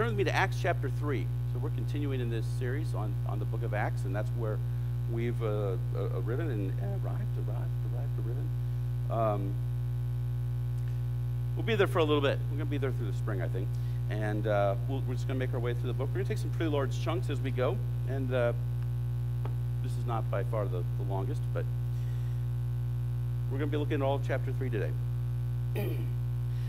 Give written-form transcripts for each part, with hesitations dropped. Turn with me to Acts chapter 3. So we're continuing in this series on the book of Acts, and that's where we've arrived and arrived. We'll be there for a little bit. We're going to be there through the spring, I think. And we're just going to make our way through the book. We're going to take some pretty large chunks as we go. And this is not by far the longest, but we're going to be looking at all of chapter 3 today.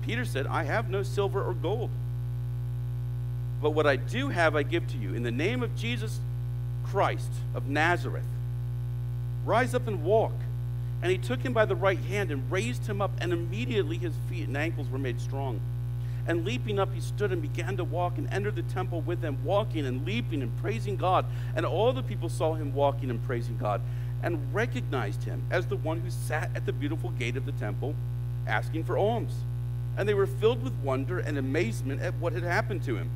Peter said, "I have no silver or gold, but what I do have I give to you. In the name of Jesus Christ of Nazareth, rise up and walk." And he took him by the right hand and raised him up, and immediately his feet and ankles were made strong. And leaping up, he stood and began to walk and entered the temple with them, walking and leaping and praising God. And all the people saw him walking and praising God and recognized him as the one who sat at the Beautiful Gate of the temple asking for alms. And they were filled with wonder and amazement at what had happened to him.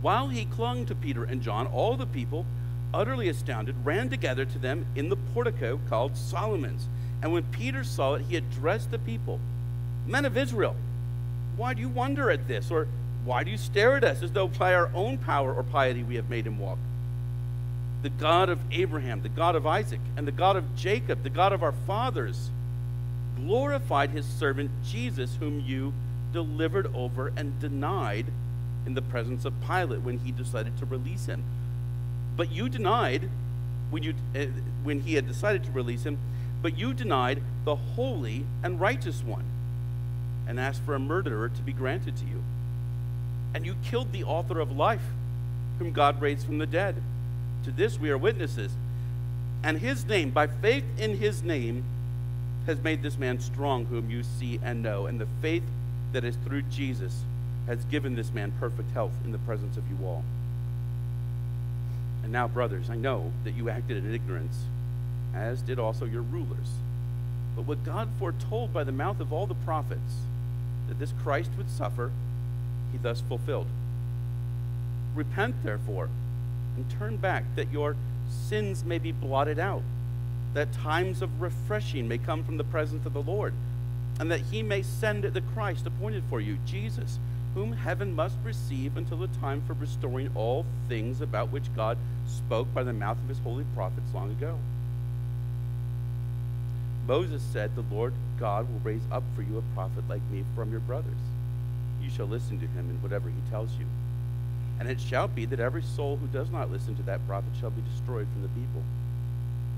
While he clung to Peter and John, all the people, utterly astounded, ran together to them in the portico called Solomon's. And when Peter saw it, he addressed the people. "Men of Israel, why do you wonder at this? Or why do you stare at us as though by our own power or piety we have made him walk? The God of Abraham, the God of Isaac, and the God of Jacob, the God of our fathers, glorified his servant Jesus, whom you delivered over and denied in the presence of Pilate when he decided to release him. But you denied when he had decided to release him, but you denied the holy and righteous one and asked for a murderer to be granted to you. And you killed the author of life, whom God raised from the dead. To this we are witnesses. And his name, by faith in his name, has made this man strong, whom you see and know. And the faith that is through Jesus has given this man perfect health in the presence of you all. And now, brothers, I know that you acted in ignorance, as did also your rulers. But what God foretold by the mouth of all the prophets, that this Christ would suffer, he thus fulfilled. Repent, therefore, and turn back, that your sins may be blotted out, that times of refreshing may come from the presence of the Lord, and that he may send the Christ appointed for you, Jesus, whom heaven must receive until the time for restoring all things, about which God spoke by the mouth of his holy prophets long ago. Moses said, 'The Lord God will raise up for you a prophet like me from your brothers. You shall listen to him in whatever he tells you. And it shall be that every soul who does not listen to that prophet shall be destroyed from the people.'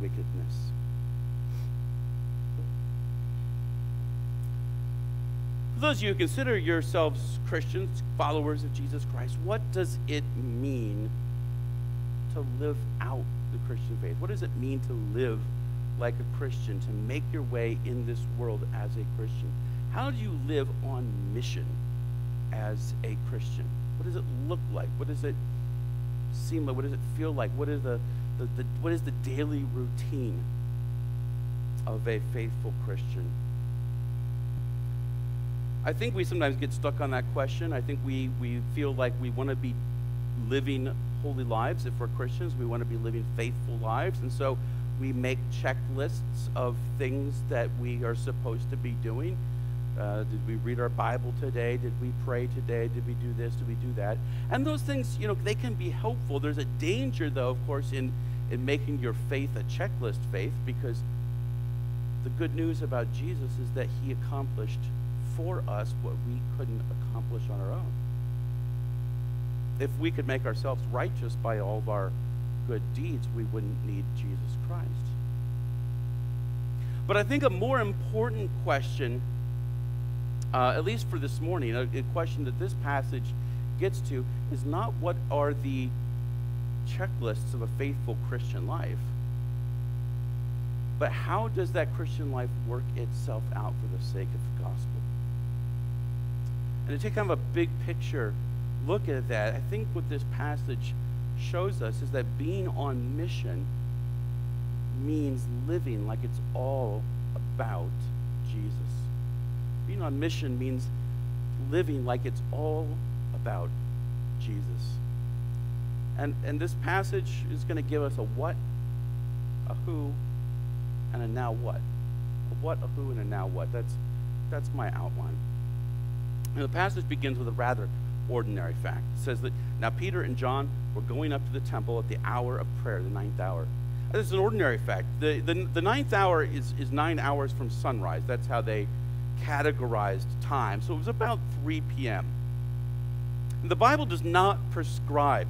wickedness." For those of you who consider yourselves Christians, followers of Jesus Christ, what does it mean to live out the Christian faith? What does it mean to live like a Christian, to make your way in this world as a Christian? How do you live on mission as a Christian? What does it look like? What does it seem like? What does it feel like? What is what is the daily routine of a faithful Christian? I think we sometimes get stuck on that question. I think we feel like we want to be living holy lives. If we're Christians, we want to be living faithful lives. And so we make checklists of things that we are supposed to be doing. Did we read our Bible today? Did we pray today? Did we do this? Did we do that? And those things, you know, they can be helpful. There's a danger, though, of course, in making your faith a checklist faith, because the good news about Jesus is that he accomplished for us what we couldn't accomplish on our own. If we could make ourselves righteous by all of our good deeds, we wouldn't need Jesus Christ. But I think a more important question, at least for this morning, a question that this passage gets to, is not what are the checklists of a faithful Christian life, but how does that Christian life work itself out for the sake of the gospel? And to take kind of a big picture look at that, I think what this passage shows us is that being on mission means living like it's all about Jesus. Being on mission means living like it's all about Jesus. And this passage is going to give us a what, a who, and a now what. A what, a who, and a now what. That's my outline. And the passage begins with a rather ordinary fact. It says that now Peter and John were going up to the temple at the hour of prayer, the ninth hour. This is an ordinary fact. The ninth hour is 9 hours from sunrise. That's how they categorized time. So it was about 3 p.m. And the Bible does not prescribe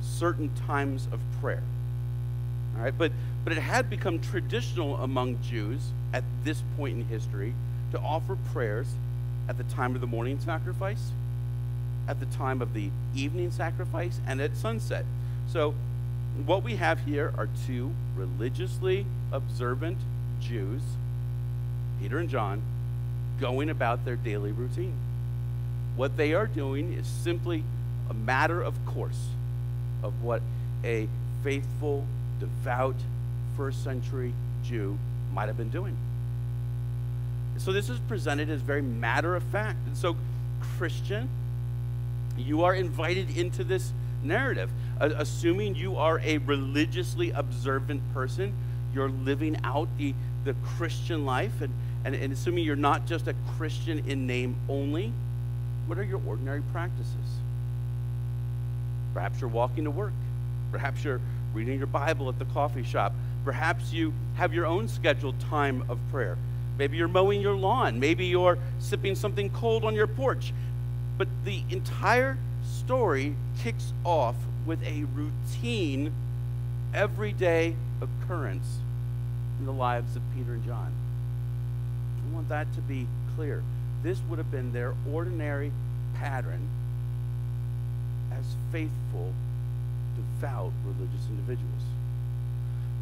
certain times of prayer. All right, but it had become traditional among Jews at this point in history to offer prayers at the time of the morning sacrifice, at the time of the evening sacrifice, and at sunset. So what we have here are two religiously observant Jews, Peter and John, going about their daily routine. What they are doing is simply a matter of course of what a faithful, devout, first-century Jew might have been doing. So this is presented as very matter of fact. And so, Christian, you are invited into this narrative. Assuming you are a religiously observant person, you're living out the Christian life, and assuming you're not just a Christian in name only, what are your ordinary practices? Perhaps you're walking to work. Perhaps you're reading your Bible at the coffee shop. Perhaps you have your own scheduled time of prayer. Maybe you're mowing your lawn. Maybe you're sipping something cold on your porch. But the entire story kicks off with a routine, everyday occurrence in the lives of Peter and John. I want that to be clear. This would have been their ordinary pattern as faithful, devout, religious individuals.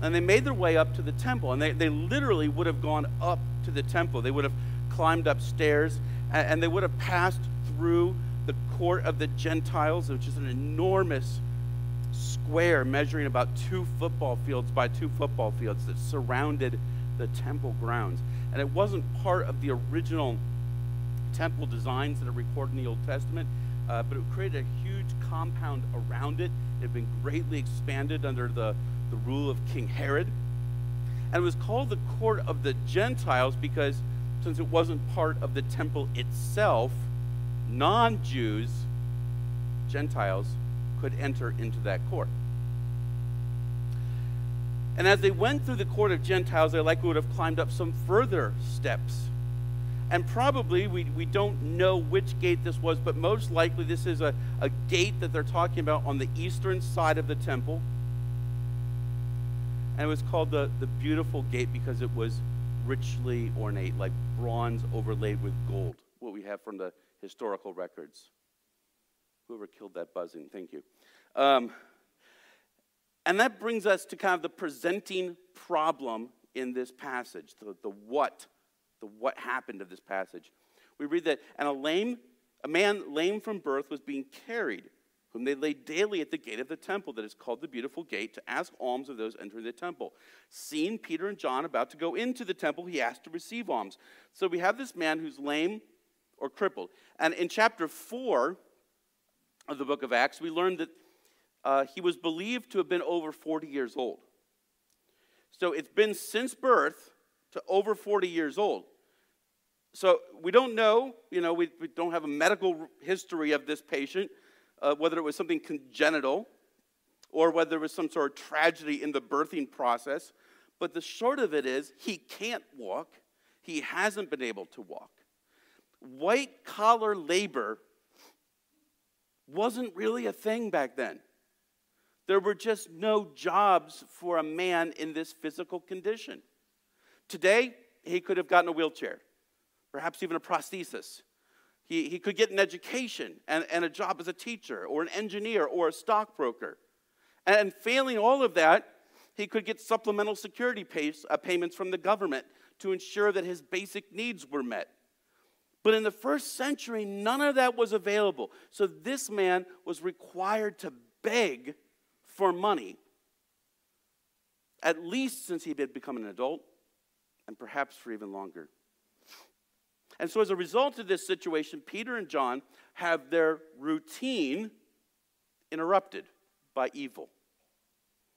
And they made their way up to the temple, and they literally would have gone up to the temple. They would have climbed upstairs, and they would have passed through the court of the Gentiles, which is an enormous square measuring about 2 football fields by 2 football fields that surrounded the temple grounds. And it wasn't part of the original temple designs that are recorded in the Old Testament, but it created a huge compound around it. It had been greatly expanded under the rule of King Herod. And it was called the court of the Gentiles because since it wasn't part of the temple itself, non-Jews, Gentiles, could enter into that court. And as they went through the court of Gentiles, they likely would have climbed up some further steps. And probably, we don't know which gate this was, but most likely this is a gate that they're talking about on the eastern side of the temple. And it was called the Beautiful Gate because it was richly ornate, like bronze overlaid with gold, what we have from the historical records. Whoever killed that buzzing, thank you. And that brings us to kind of the presenting problem in this passage, the what happened of this passage. We read that, and a man lame from birth was being carried, whom they laid daily at the gate of the temple that is called the Beautiful Gate, to ask alms of those entering the temple. Seeing Peter and John about to go into the temple, he asked to receive alms. So we have this man who's lame or crippled. And in chapter 4 of the book of Acts, we learned that he was believed to have been over 40 years old. So it's been since birth to over 40 years old. So we don't know, we don't have a medical history of this patient, whether it was something congenital or whether it was some sort of tragedy in the birthing process. But the short of it is he can't walk. He hasn't been able to walk. White-collar labor wasn't really a thing back then. There were just no jobs for a man in this physical condition. Today, he could have gotten a wheelchair, perhaps even a prosthesis. He could get an education and a job as a teacher or an engineer or a stockbroker. And failing all of that, he could get supplemental security payments from the government to ensure that his basic needs were met. But in the first century, none of that was available. So this man was required to beg for money, at least since he had become an adult, and perhaps for even longer. And so as a result of this situation, Peter and John have their routine interrupted by evil.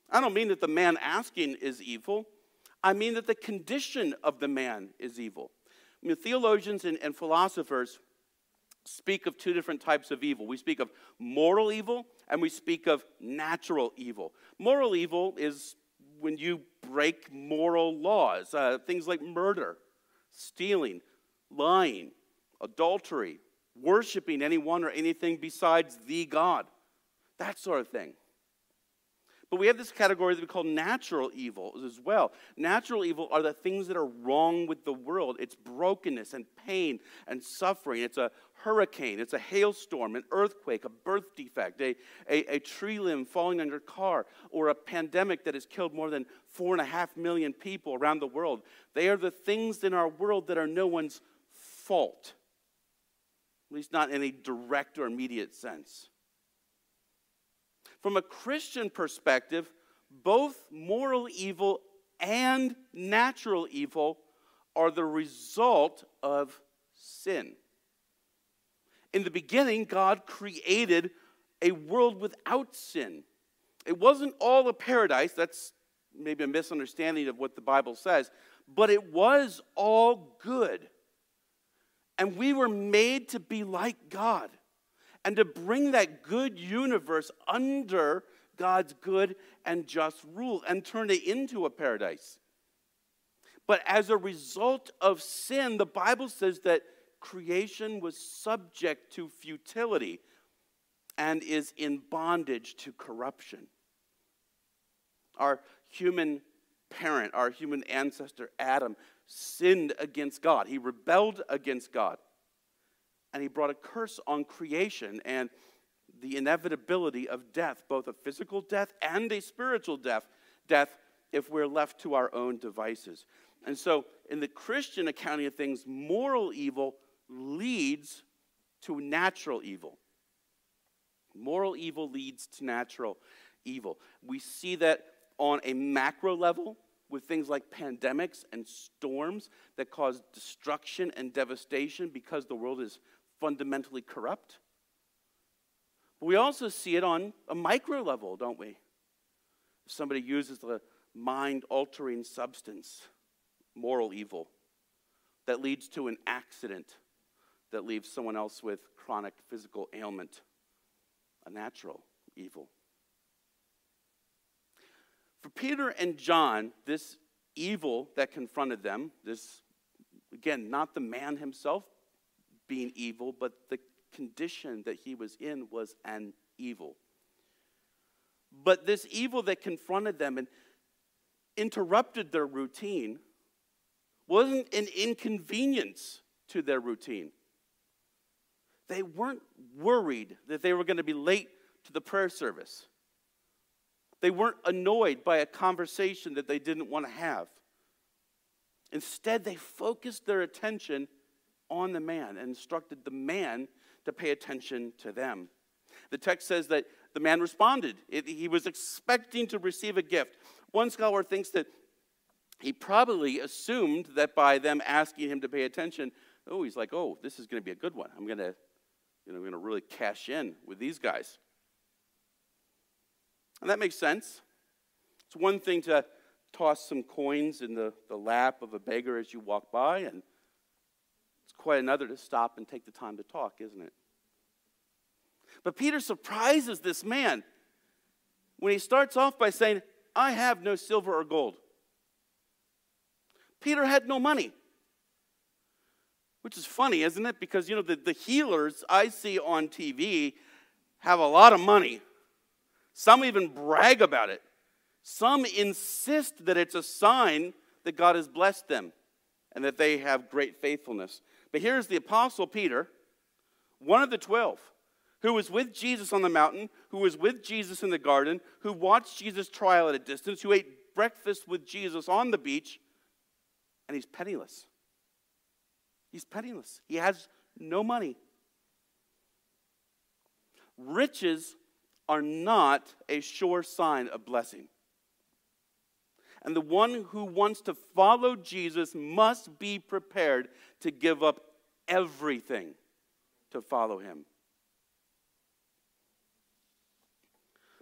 I don't mean that the man asking is evil. I mean that the condition of the man is evil. I mean, theologians and philosophers speak of two different types of evil. We speak of moral evil and we speak of natural evil. Moral evil is when you break moral laws, things like murder, stealing, lying, adultery, worshiping anyone or anything besides the God, that sort of thing. But we have this category that we call natural evil as well. Natural evil are the things that are wrong with the world. It's brokenness and pain and suffering. It's a hurricane. It's a hailstorm, an earthquake, a birth defect, a tree limb falling on your car, or a pandemic that has killed more than 4.5 million people around the world. They are the things in our world that are no one's fault, at least not in a direct or immediate sense. From a Christian perspective, both moral evil and natural evil are the result of sin. In the beginning, God created a world without sin. It wasn't all a paradise. That's maybe a misunderstanding of what the Bible says, but it was all good. And we were made to be like God, and to bring that good universe under God's good and just rule and turn it into a paradise. But as a result of sin, the Bible says that creation was subject to futility and is in bondage to corruption. Our human parent, our human ancestor Adam, sinned against God. He rebelled against God. And he brought a curse on creation and the inevitability of death, both a physical death and a spiritual death if we're left to our own devices. And so in the Christian accounting of things, moral evil leads to natural evil. Moral evil leads to natural evil. We see that on a macro level with things like pandemics and storms that cause destruction and devastation because the world is fundamentally corrupt. But we also see it on a micro level, don't we? If somebody uses a mind-altering substance, moral evil, that leads to an accident that leaves someone else with chronic physical ailment, a natural evil. For Peter and John, this evil that confronted them, this, again, not the man himself being evil, but the condition that he was in was an evil. But this evil that confronted them and interrupted their routine wasn't an inconvenience to their routine. They weren't worried that they were going to be late to the prayer service. They weren't annoyed by a conversation that they didn't want to have. Instead, they focused their attention on the man and instructed the man to pay attention to them. The text says that the man responded. He was expecting to receive a gift. One scholar thinks that he probably assumed that by them asking him to pay attention, oh, he's like, oh, this is going to be a good one. I'm going to, I'm going to really cash in with these guys. And that makes sense. It's one thing to toss some coins in the lap of a beggar as you walk by, and it's quite another to stop and take the time to talk, isn't it? But Peter surprises this man when he starts off by saying, I have no silver or gold. Peter had no money, which is funny, isn't it? Because, the healers I see on TV have a lot of money. Some even brag about it. Some insist that it's a sign that God has blessed them and that they have great faithfulness. But here's the Apostle Peter, one of the 12, who was with Jesus on the mountain, who was with Jesus in the garden, who watched Jesus' trial at a distance, who ate breakfast with Jesus on the beach, and he's penniless. He's penniless. He has no money. Riches are not a sure sign of blessing. And the one who wants to follow Jesus must be prepared to give up everything to follow him.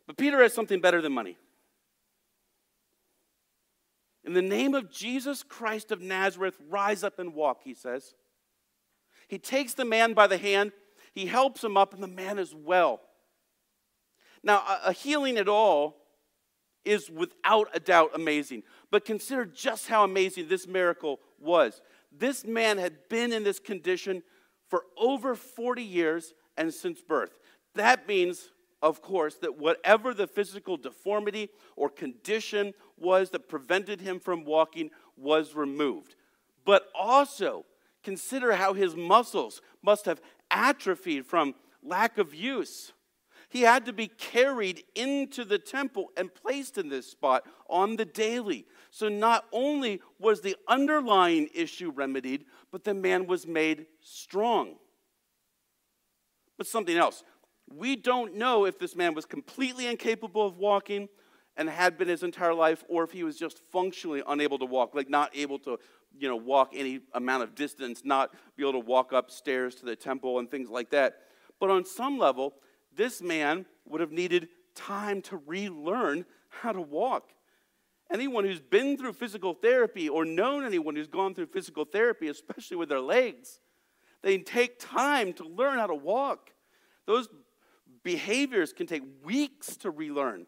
But Peter has something better than money. In the name of Jesus Christ of Nazareth, rise up and walk, he says. He takes the man by the hand, he helps him up, and the man is well. Now, a healing at all is without a doubt amazing. But consider just how amazing this miracle was. This man had been in this condition for over 40 years and since birth. That means, of course, that whatever the physical deformity or condition was that prevented him from walking was removed. But also, consider how his muscles must have atrophied from lack of use. He had to be carried into the temple and placed in this spot on the daily. So not only was the underlying issue remedied, but the man was made strong. But something else. We don't know if this man was completely incapable of walking and had been his entire life, or if he was just functionally unable to walk, like not able to, walk any amount of distance, not be able to walk upstairs to the temple and things like that. But on some level, this man would have needed time to relearn how to walk. Anyone who's been through physical therapy or known anyone who's gone through physical therapy, especially with their legs, they take time to learn how to walk. Those behaviors can take weeks to relearn.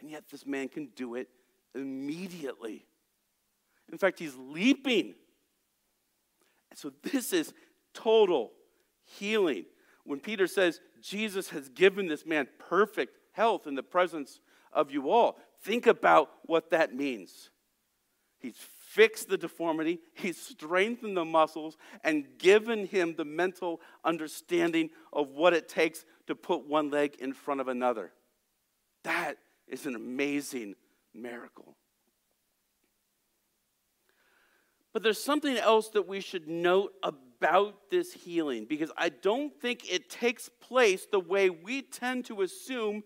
And yet this man can do it immediately. In fact, he's leaping. And so this is total healing. When Peter says, Jesus has given this man perfect health in the presence of you all, think about what that means. He's fixed the deformity, he's strengthened the muscles, and given him the mental understanding of what it takes to put one leg in front of another. That is an amazing miracle. But there's something else that we should note about this healing, because I don't think it takes place the way we tend to assume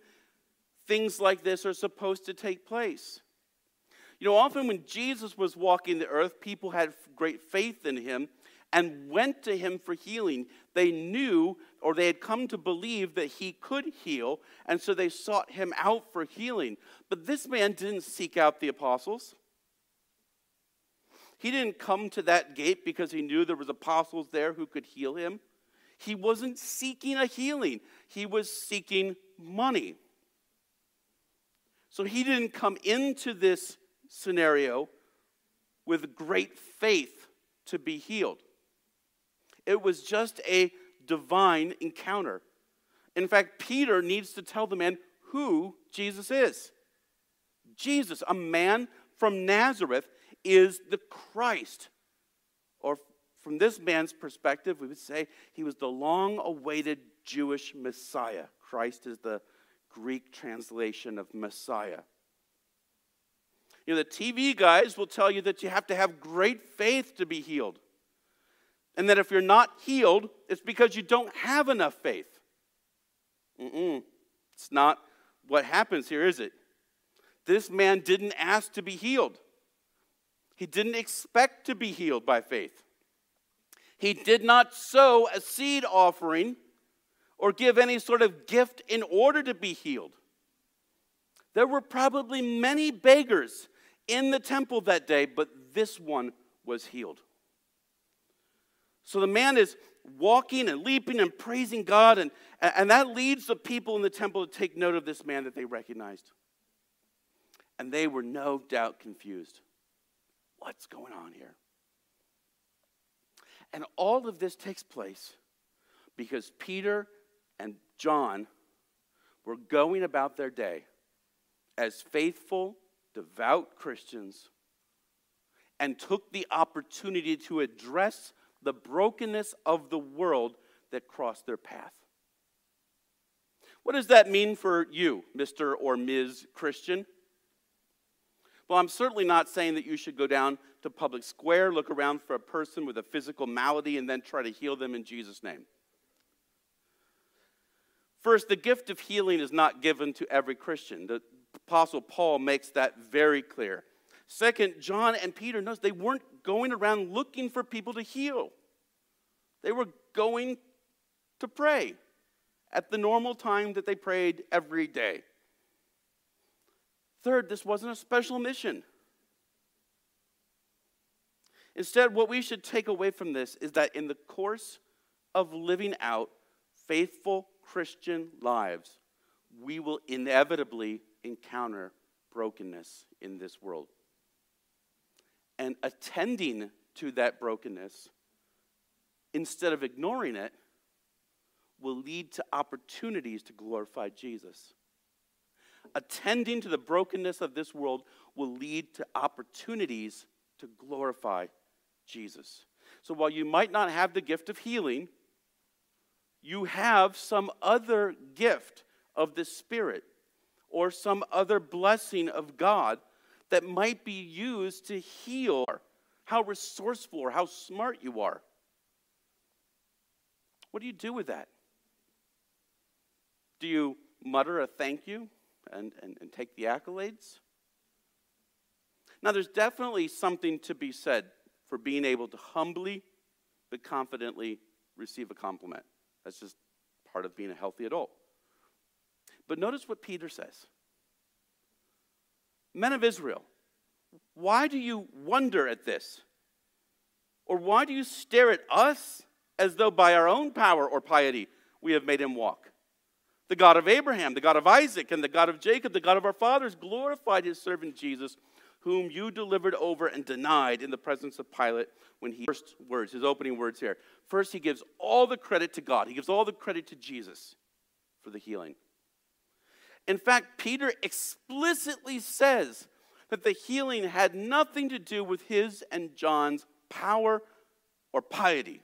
things like this are supposed to take place. Often when Jesus was walking the earth, people had great faith in him and went to him for healing. They knew, or they had come to believe, that he could heal, and so they sought him out for healing. But this man didn't seek out the apostles. He didn't come to that gate because he knew there was apostles there who could heal him. He wasn't seeking a healing. He was seeking money. So he didn't come into this scenario with great faith to be healed. It was just a divine encounter. In fact, Peter needs to tell the man who Jesus is. Jesus, a man from Nazareth, is the Christ. Or from this man's perspective, we would say he was the long-awaited Jewish Messiah. Christ is the Greek translation of Messiah. The TV guys will tell you that you have to have great faith to be healed. And that if you're not healed, it's because you don't have enough faith. It's not what happens here, is it? This man didn't ask to be healed. He didn't expect to be healed by faith. He did not sow a seed offering or give any sort of gift in order to be healed. There were probably many beggars in the temple that day, but this one was healed. So the man is walking and leaping and praising God, and that leads the people in the temple to take note of this man that they recognized. And they were no doubt confused. What's going on here? And all of this takes place because Peter and John were going about their day as faithful, devout Christians and took the opportunity to address the brokenness of the world that crossed their path. What does that mean for you, Mr. or Ms. Christian? Well, I'm certainly not saying that you should go down to public square, look around for a person with a physical malady, and then try to heal them in Jesus' name. First, the gift of healing is not given to every Christian. The Apostle Paul makes that very clear. Second, John and Peter, notice they weren't going around looking for people to heal. They were going to pray at the normal time that they prayed every day. Third, this wasn't a special mission. Instead, what we should take away from this is that in the course of living out faithful Christian lives, we will inevitably encounter brokenness in this world. And attending to that brokenness, instead of ignoring it, will lead to opportunities to glorify Jesus. Attending to the brokenness of this world will lead to opportunities to glorify Jesus. So while you might not have the gift of healing, you have some other gift of the Spirit or some other blessing of God that might be used to heal. How resourceful or how smart you are. What do you do with that? Do you mutter a thank you and take the accolades? Now, there's definitely something to be said for being able to humbly but confidently receive a compliment. That's just part of being a healthy adult. But notice what Peter says. Men of Israel, why do you wonder at this? Or why do you stare at us as though by our own power or piety we have made him walk? The God of Abraham, the God of Isaac, and the God of Jacob, the God of our fathers, glorified his servant Jesus, whom you delivered over and denied in the presence of Pilate when he... First words, his opening words here. First, he gives all the credit to God. He gives all the credit to Jesus for the healing. In fact, Peter explicitly says that the healing had nothing to do with his and John's power or piety.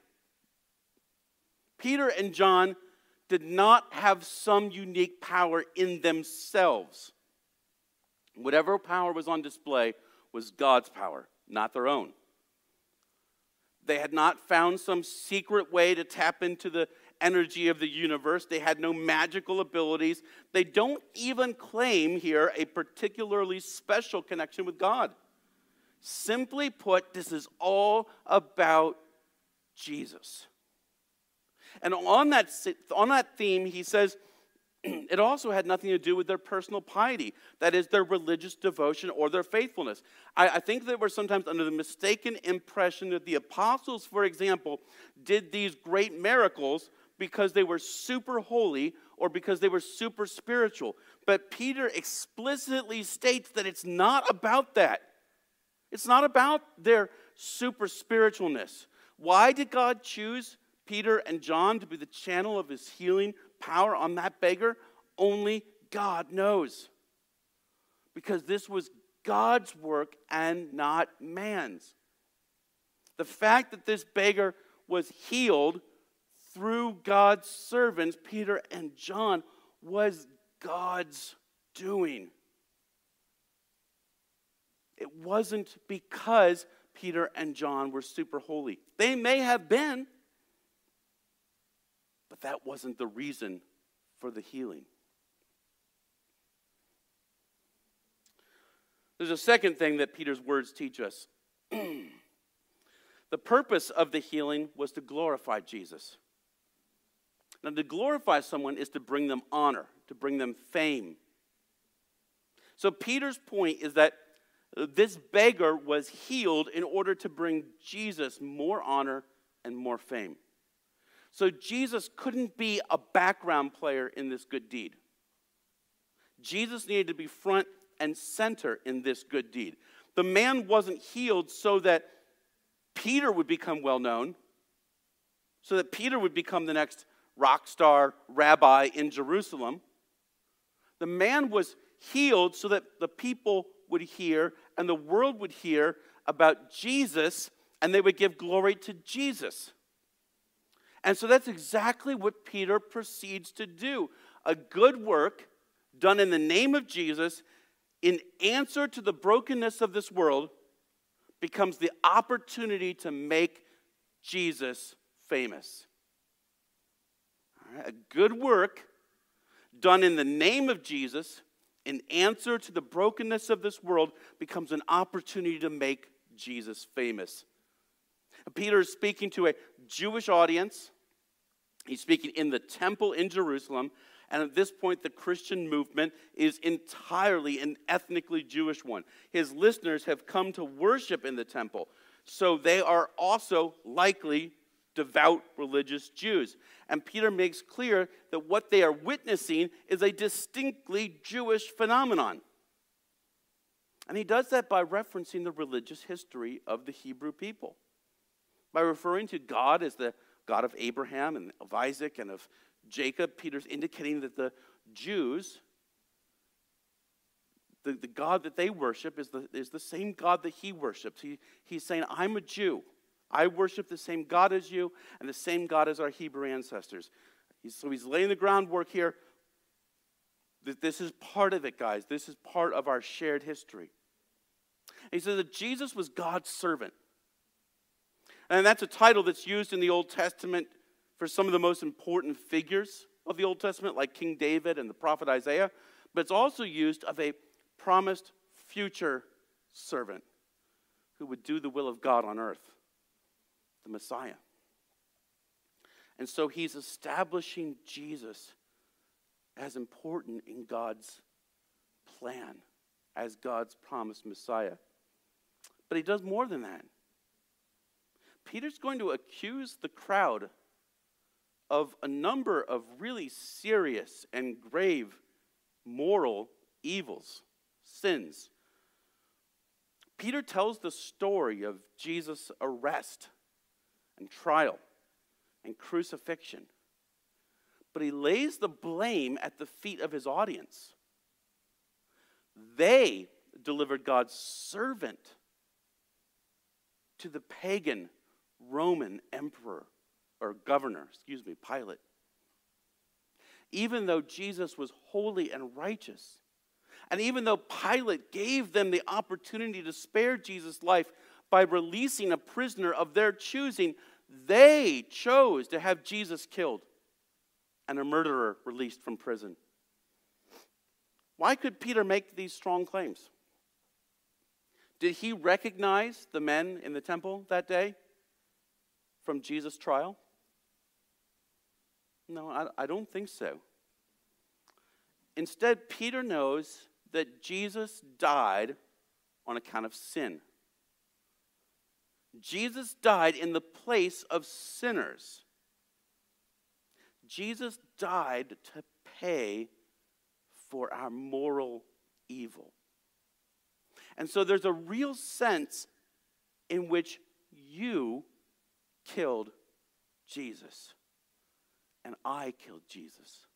Peter and John did not have some unique power in themselves. Whatever power was on display was God's power, not their own. They had not found some secret way to tap into the energy of the universe. They had no magical abilities. They don't even claim here a particularly special connection with God. Simply put, this is all about Jesus. And on that theme, he says, it also had nothing to do with their personal piety, that is, their religious devotion or their faithfulness. I think that we're sometimes under the mistaken impression that the apostles, for example, did these great miracles because they were super holy or because they were super spiritual. But Peter explicitly states that it's not about that. It's not about their super spiritualness. Why did God choose Peter and John to be the channel of his healing power on that beggar? Only God knows. Because this was God's work and not man's. The fact that this beggar was healed through God's servants, Peter and John, was God's doing. It wasn't because Peter and John were super holy. They may have been, but that wasn't the reason for the healing. There's a second thing that Peter's words teach us. The purpose of the healing was to glorify Jesus. Now, to glorify someone is to bring them honor, to bring them fame. So Peter's point is that this beggar was healed in order to bring Jesus more honor and more fame. So Jesus couldn't be a background player in this good deed. Jesus needed to be front and center in this good deed. The man wasn't healed so that Peter would become well known, so that Peter would become the next rock star rabbi in Jerusalem. The man was healed so that the people would hear and the world would hear about Jesus, and they would give glory to Jesus. And so that's exactly what Peter proceeds to do. A good work done in the name of Jesus in answer to the brokenness of this world becomes the opportunity to make Jesus famous. All right? A good work done in the name of Jesus in answer to the brokenness of this world becomes an opportunity to make Jesus famous. Peter is speaking to a Jewish audience. He's speaking in the temple in Jerusalem. And at this point, the Christian movement is entirely an ethnically Jewish one. His listeners have come to worship in the temple. So they are also likely devout religious Jews. And Peter makes clear that what they are witnessing is a distinctly Jewish phenomenon. And he does that by referencing the religious history of the Hebrew people, by referring to God as the God of Abraham and of Isaac and of Jacob. Peter's indicating that the Jews, the God that they worship is the same God that he worships. He's saying, I'm a Jew. I worship the same God as you and the same God as our Hebrew ancestors. So he's laying the groundwork here. This is part of it, guys. This is part of our shared history. And he says that Jesus was God's servant. And that's a title that's used in the Old Testament for some of the most important figures of the Old Testament, like King David and the prophet Isaiah. But it's also used of a promised future servant who would do the will of God on earth, the Messiah. And so he's establishing Jesus as important in God's plan, as God's promised Messiah. But he does more than that. Peter's going to accuse the crowd of a number of really serious and grave moral evils, sins. Peter tells the story of Jesus' arrest and trial and crucifixion, but he lays the blame at the feet of his audience. They delivered God's servant to the pagan Roman emperor, or governor, Pilate. Even though Jesus was holy and righteous, and even though Pilate gave them the opportunity to spare Jesus' life by releasing a prisoner of their choosing, they chose to have Jesus killed and a murderer released from prison. Why could Peter make these strong claims? Did he recognize the men in the temple that day from Jesus' trial? No, I don't think so. Instead, Peter knows that Jesus died on account of sin. Jesus died in the place of sinners. Jesus died to pay for our moral evil. And so there's a real sense in which you killed Jesus, and I killed Jesus,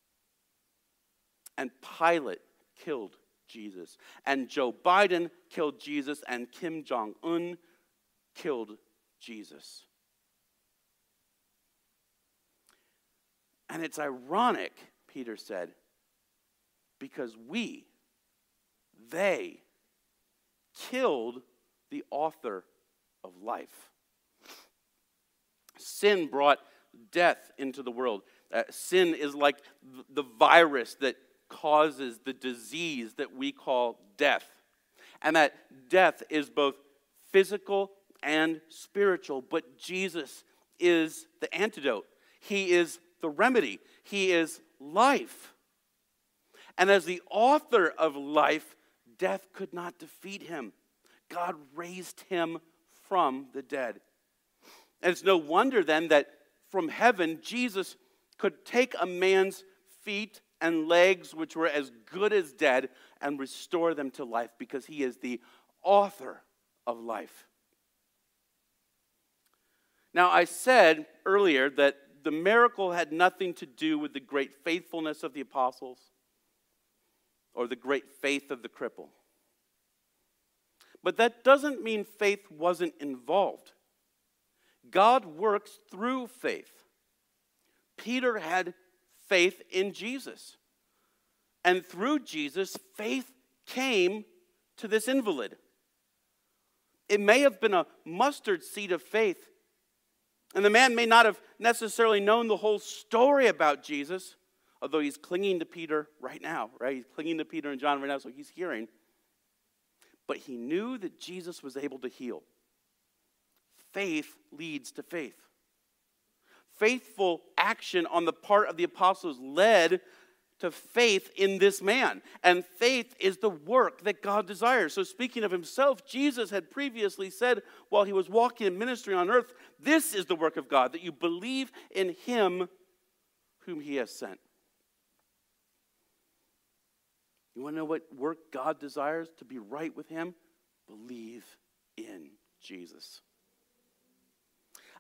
and Pilate killed Jesus, and Joe Biden killed Jesus, and Kim Jong-un killed Jesus. And it's ironic, Peter said, because they killed the author of life. Sin brought death into the world. Sin is like the virus that causes the disease that we call death. And that death is both physical and spiritual, but Jesus is the antidote. He is the remedy. He is life. And as the author of life, death could not defeat him. God raised him from the dead. And it's no wonder then that from heaven, Jesus could take a man's feet and legs, which were as good as dead, and restore them to life, because he is the author of life. Now, I said earlier that the miracle had nothing to do with the great faithfulness of the apostles or the great faith of the cripple. But that doesn't mean faith wasn't involved. God works through faith. Peter had faith in Jesus. And through Jesus, faith came to this invalid. It may have been a mustard seed of faith. And the man may not have necessarily known the whole story about Jesus, although he's clinging to Peter right now, right? He's clinging to Peter and John right now, so he's hearing. But he knew that Jesus was able to heal. Faith leads to faith. Faithful action on the part of the apostles led to faith in this man. And faith is the work that God desires. So speaking of himself, Jesus had previously said while he was walking and ministering on earth, this is the work of God, that you believe in him whom he has sent. You want to know what work God desires to be right with him? Believe in Jesus.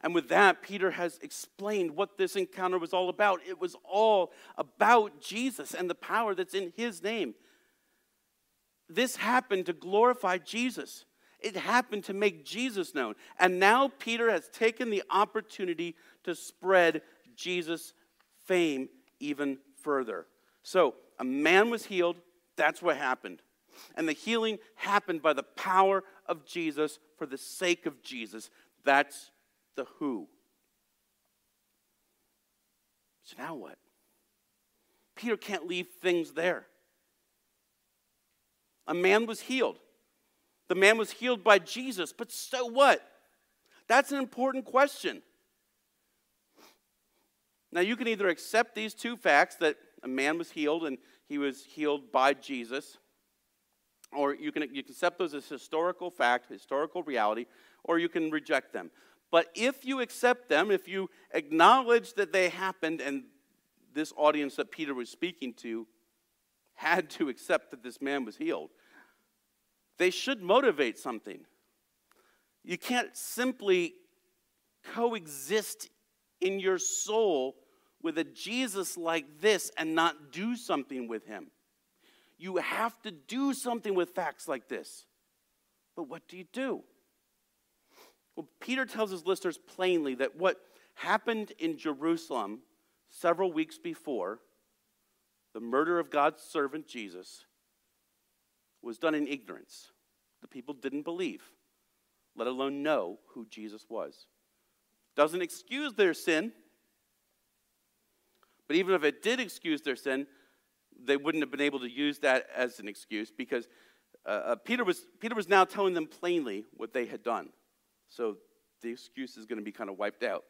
And with that, Peter has explained what this encounter was all about. It was all about Jesus and the power that's in his name. This happened to glorify Jesus. It happened to make Jesus known. And now Peter has taken the opportunity to spread Jesus' fame even further. So a man was healed. That's what happened. And the healing happened by the power of Jesus for the sake of Jesus. That's the who. So now what? Peter can't leave things there. A man was healed. The man was healed by Jesus, but so what? That's an important question. Now you can either accept these two facts, that a man was healed and he was healed by Jesus, or you can accept those as historical fact, historical reality, or you can reject them. But if you accept them, if you acknowledge that they happened, and this audience that Peter was speaking to had to accept that this man was healed, they should motivate something. You can't simply coexist in your soul with a Jesus like this and not do something with him. You have to do something with facts like this. But what do you do? Well, Peter tells his listeners plainly that what happened in Jerusalem several weeks before, the murder of God's servant Jesus, was done in ignorance. The people didn't believe, let alone know who Jesus was. Doesn't excuse their sin, but even if it did excuse their sin, they wouldn't have been able to use that as an excuse, because Peter was now telling them plainly what they had done. So the excuse is going to be kind of wiped out.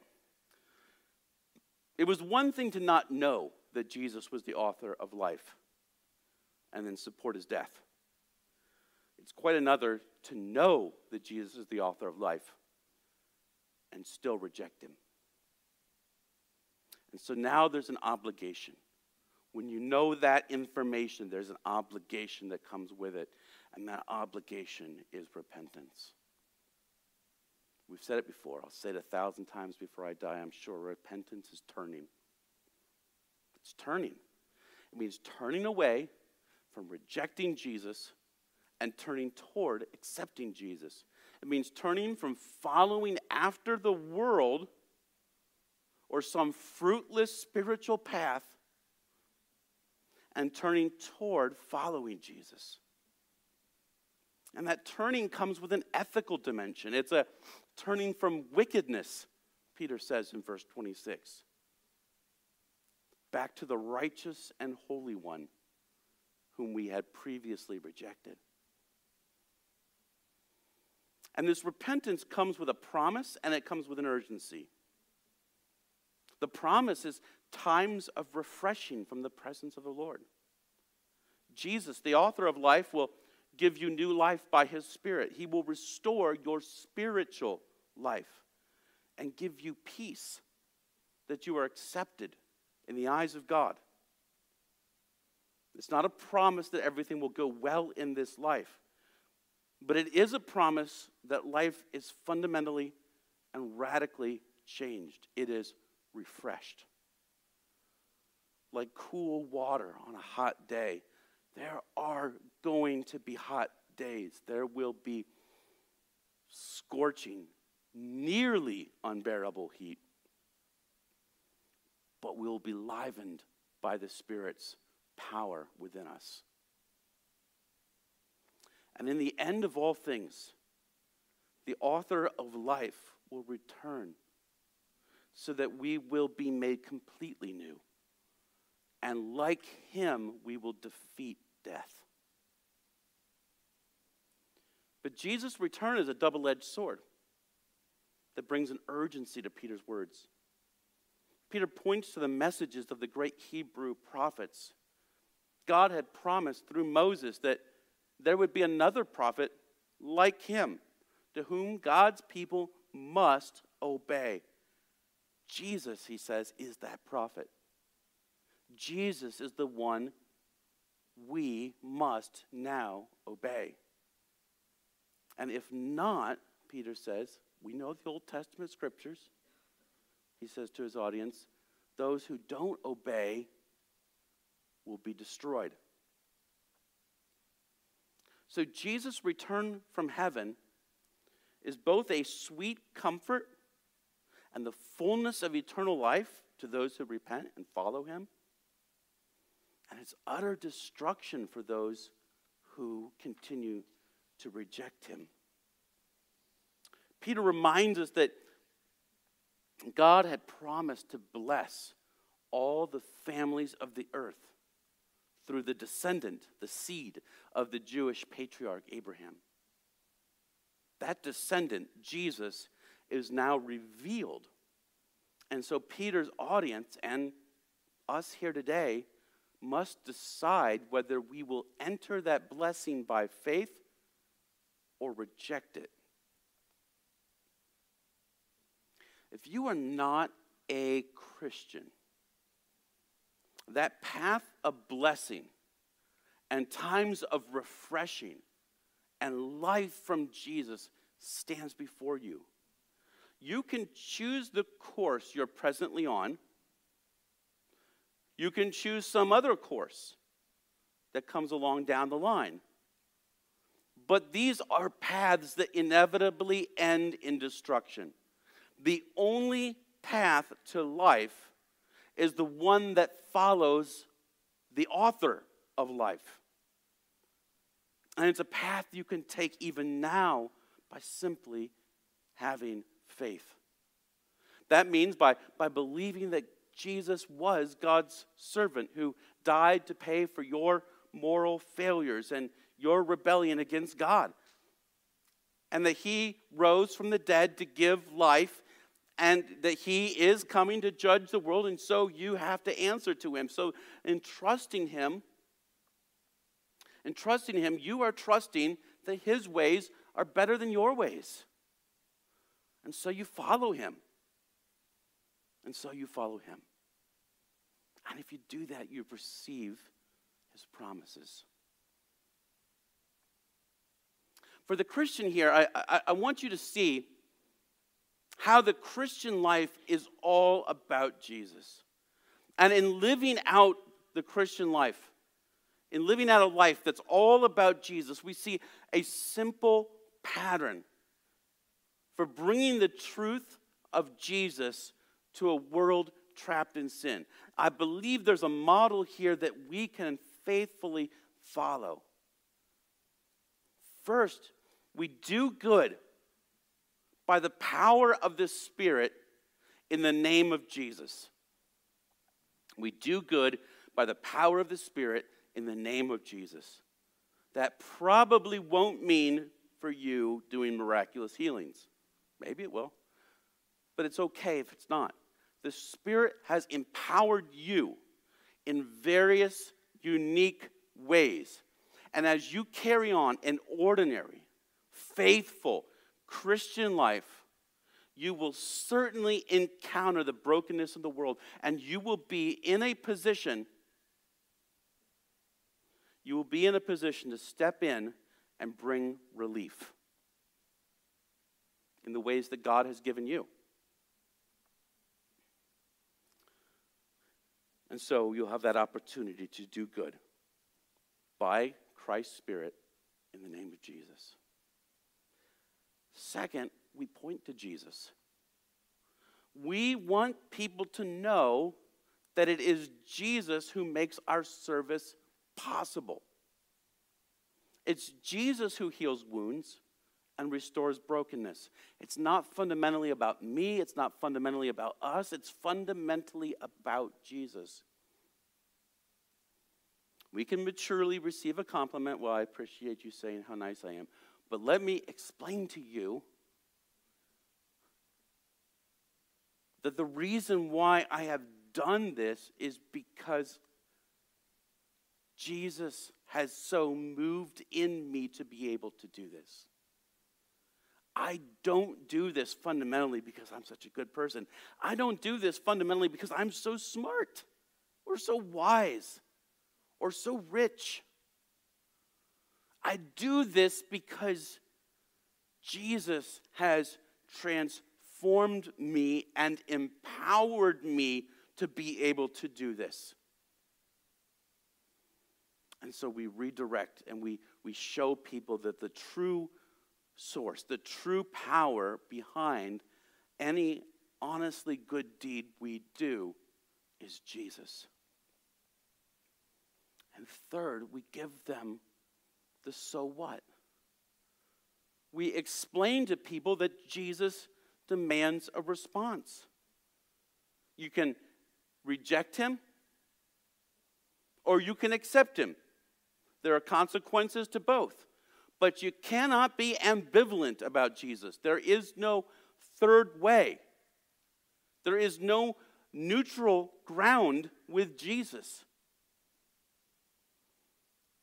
It was one thing to not know that Jesus was the author of life and then support his death. It's quite another to know that Jesus is the author of life and still reject him. And so now there's an obligation. When you know that information, there's an obligation that comes with it, and that obligation is repentance. We've said it before. I'll say it 1,000 times before I die, I'm sure. Repentance is turning. It's turning. It means turning away from rejecting Jesus and turning toward accepting Jesus. It means turning from following after the world or some fruitless spiritual path and turning toward following Jesus. And that turning comes with an ethical dimension. It's a turning from wickedness, Peter says in verse 26, back to the righteous and holy one whom we had previously rejected. And this repentance comes with a promise, and it comes with an urgency. The promise is times of refreshing from the presence of the Lord. Jesus, the author of life, will give you new life by his Spirit. He will restore your spiritual life and give you peace that you are accepted in the eyes of God. It's not a promise that everything will go well in this life, but it is a promise that life is fundamentally and radically changed. It is refreshed. Like cool water on a hot day. There are going to be hot days. There will be scorching, nearly unbearable heat. But we'll be livened by the Spirit's power within us. And in the end of all things, the author of life will return so that we will be made completely new. And like him, we will defeat death. But Jesus' return is a double-edged sword that brings an urgency to Peter's words. Peter points to the messages of the great Hebrew prophets. God had promised through Moses that there would be another prophet like him, to whom God's people must obey. Jesus, he says, is that prophet. Jesus is the one we must now obey. And if not, Peter says, we know the Old Testament scriptures. He says to his audience, those who don't obey will be destroyed. So Jesus' return from heaven is both a sweet comfort and the fullness of eternal life to those who repent and follow him. And it's utter destruction for those who continue to reject him. Peter reminds us that God had promised to bless all the families of the earth through the descendant, the seed of the Jewish patriarch Abraham. That descendant, Jesus, is now revealed. And so Peter's audience and us here today must decide whether we will enter that blessing by faith or reject it. If you are not a Christian, that path of blessing and times of refreshing and life from Jesus stands before you. You can choose the course you're presently on. You can choose some other course that comes along down the line. But these are paths that inevitably end in destruction. The only path to life is the one that follows the author of life. And it's a path you can take even now by simply having faith. That means by believing that Jesus was God's servant who died to pay for your moral failures and your rebellion against God. And that he rose from the dead to give life, and that he is coming to judge the world, and so you have to answer to him. So in trusting him, you are trusting that his ways are better than your ways. And so you follow him. And if you do that, you receive his promises. For the Christian here, I want you to see how the Christian life is all about Jesus. And in living out the Christian life, in living out a life that's all about Jesus, we see a simple pattern for bringing the truth of Jesus to a world trapped in sin. I believe there's a model here that we can faithfully follow. First, we do good by the power of the Spirit in the name of Jesus. We do good by the power of the Spirit in the name of Jesus. That probably won't mean for you doing miraculous healings. Maybe it will. But it's okay if it's not. The Spirit has empowered you in various unique ways. And as you carry on an ordinary, faithful Christian life, you will certainly encounter the brokenness of the world, and you will be in a position to step in and bring relief in the ways that God has given you. And so you'll have that opportunity to do good by Christ's Spirit in the name of Jesus. Second, we point to Jesus. We want people to know that it is Jesus who makes our service possible. It's Jesus who heals wounds and restores brokenness. It's not fundamentally about me. It's not fundamentally about us. It's fundamentally about Jesus. We can maturely receive a compliment. Well, I appreciate you saying how nice I am. But let me explain to you that the reason why I have done this is because Jesus has so moved in me to be able to do this. I don't do this fundamentally because I'm such a good person. I don't do this fundamentally because I'm so smart or so wise or so rich. I do this because Jesus has transformed me and empowered me to be able to do this. And so we redirect and we show people that the true source, the true power behind any honestly good deed we do is Jesus. And third, we give them the so what. We explain to people that Jesus demands a response. You can reject him or you can accept him. There are consequences to both. But you cannot be ambivalent about Jesus. There is no third way. There is no neutral ground with Jesus.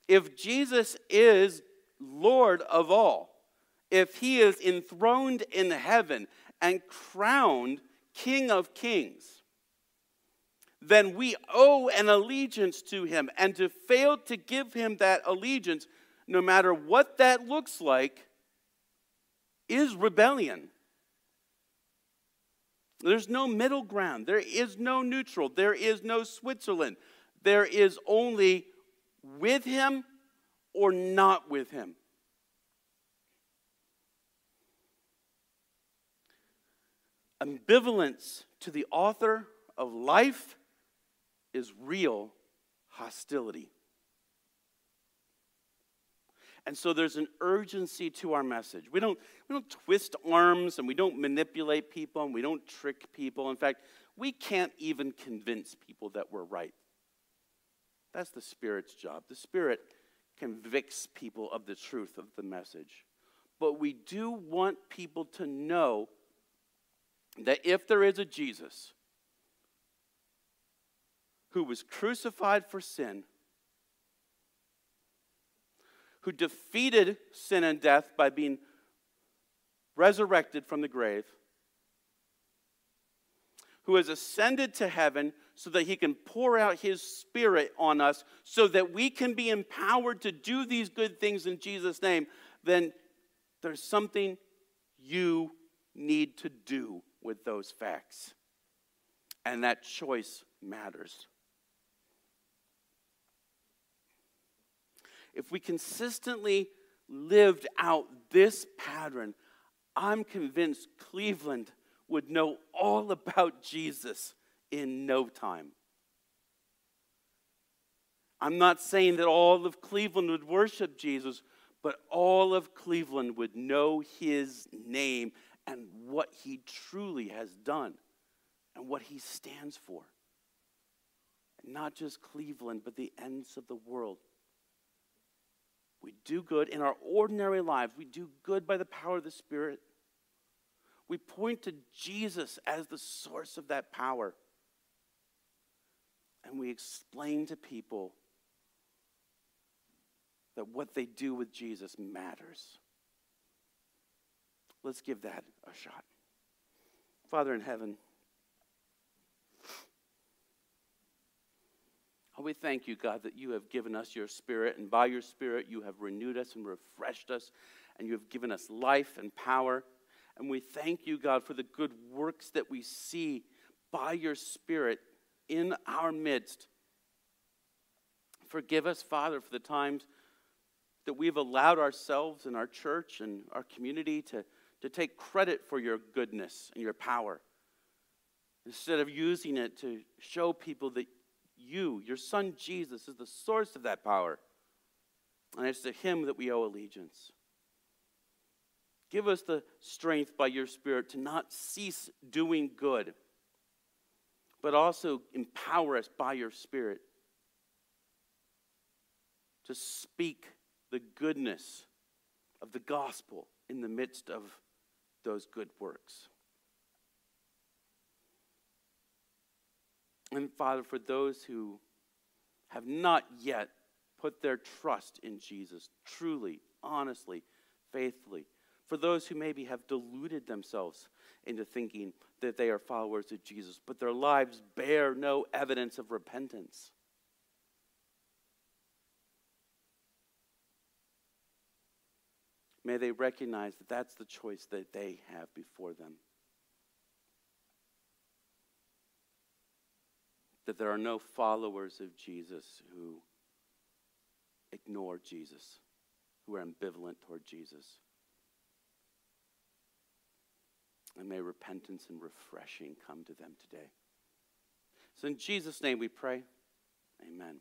If Jesus is Lord of all, if he is enthroned in heaven and crowned King of Kings, then we owe an allegiance to him, and to fail to give him that allegiance, no matter what that looks like, is rebellion. There's no middle ground. There is no neutral. There is no Switzerland. There is only with him or not with him. Ambivalence to the author of life is real hostility. And so there's an urgency to our message. We don't twist arms, and we don't manipulate people, and we don't trick people. In fact, we can't even convince people that we're right. That's the Spirit's job. The Spirit convicts people of the truth of the message. But we do want people to know that if there is a Jesus who was crucified for sin, who defeated sin and death by being resurrected from the grave, who has ascended to heaven so that he can pour out his Spirit on us so that we can be empowered to do these good things in Jesus' name, then there's something you need to do with those facts. And that choice matters. If we consistently lived out this pattern, I'm convinced Cleveland would know all about Jesus in no time. I'm not saying that all of Cleveland would worship Jesus, but all of Cleveland would know his name and what he truly has done and what he stands for. And not just Cleveland, but the ends of the world. We do good in our ordinary lives. We do good by the power of the Spirit. We point to Jesus as the source of that power. And we explain to people that what they do with Jesus matters. Let's give that a shot. Father in heaven, we thank you, God, that you have given us your Spirit, and by your Spirit you have renewed us and refreshed us, and you have given us life and power. And we thank you, God, for the good works that we see by your Spirit in our midst. Forgive us, Father, for the times that we've allowed ourselves and our church and our community to take credit for your goodness and your power, instead of using it to show people that you, your son Jesus, is the source of that power. And it's to him that we owe allegiance. Give us the strength by your Spirit to not cease doing good, but also empower us by your Spirit to speak the goodness of the gospel in the midst of those good works. And Father, for those who have not yet put their trust in Jesus, truly, honestly, faithfully, for those who maybe have deluded themselves into thinking that they are followers of Jesus, but their lives bear no evidence of repentance, may they recognize that that's the choice that they have before them. That there are no followers of Jesus who ignore Jesus, who are ambivalent toward Jesus. And may repentance and refreshing come to them today. So in Jesus' name we pray. Amen.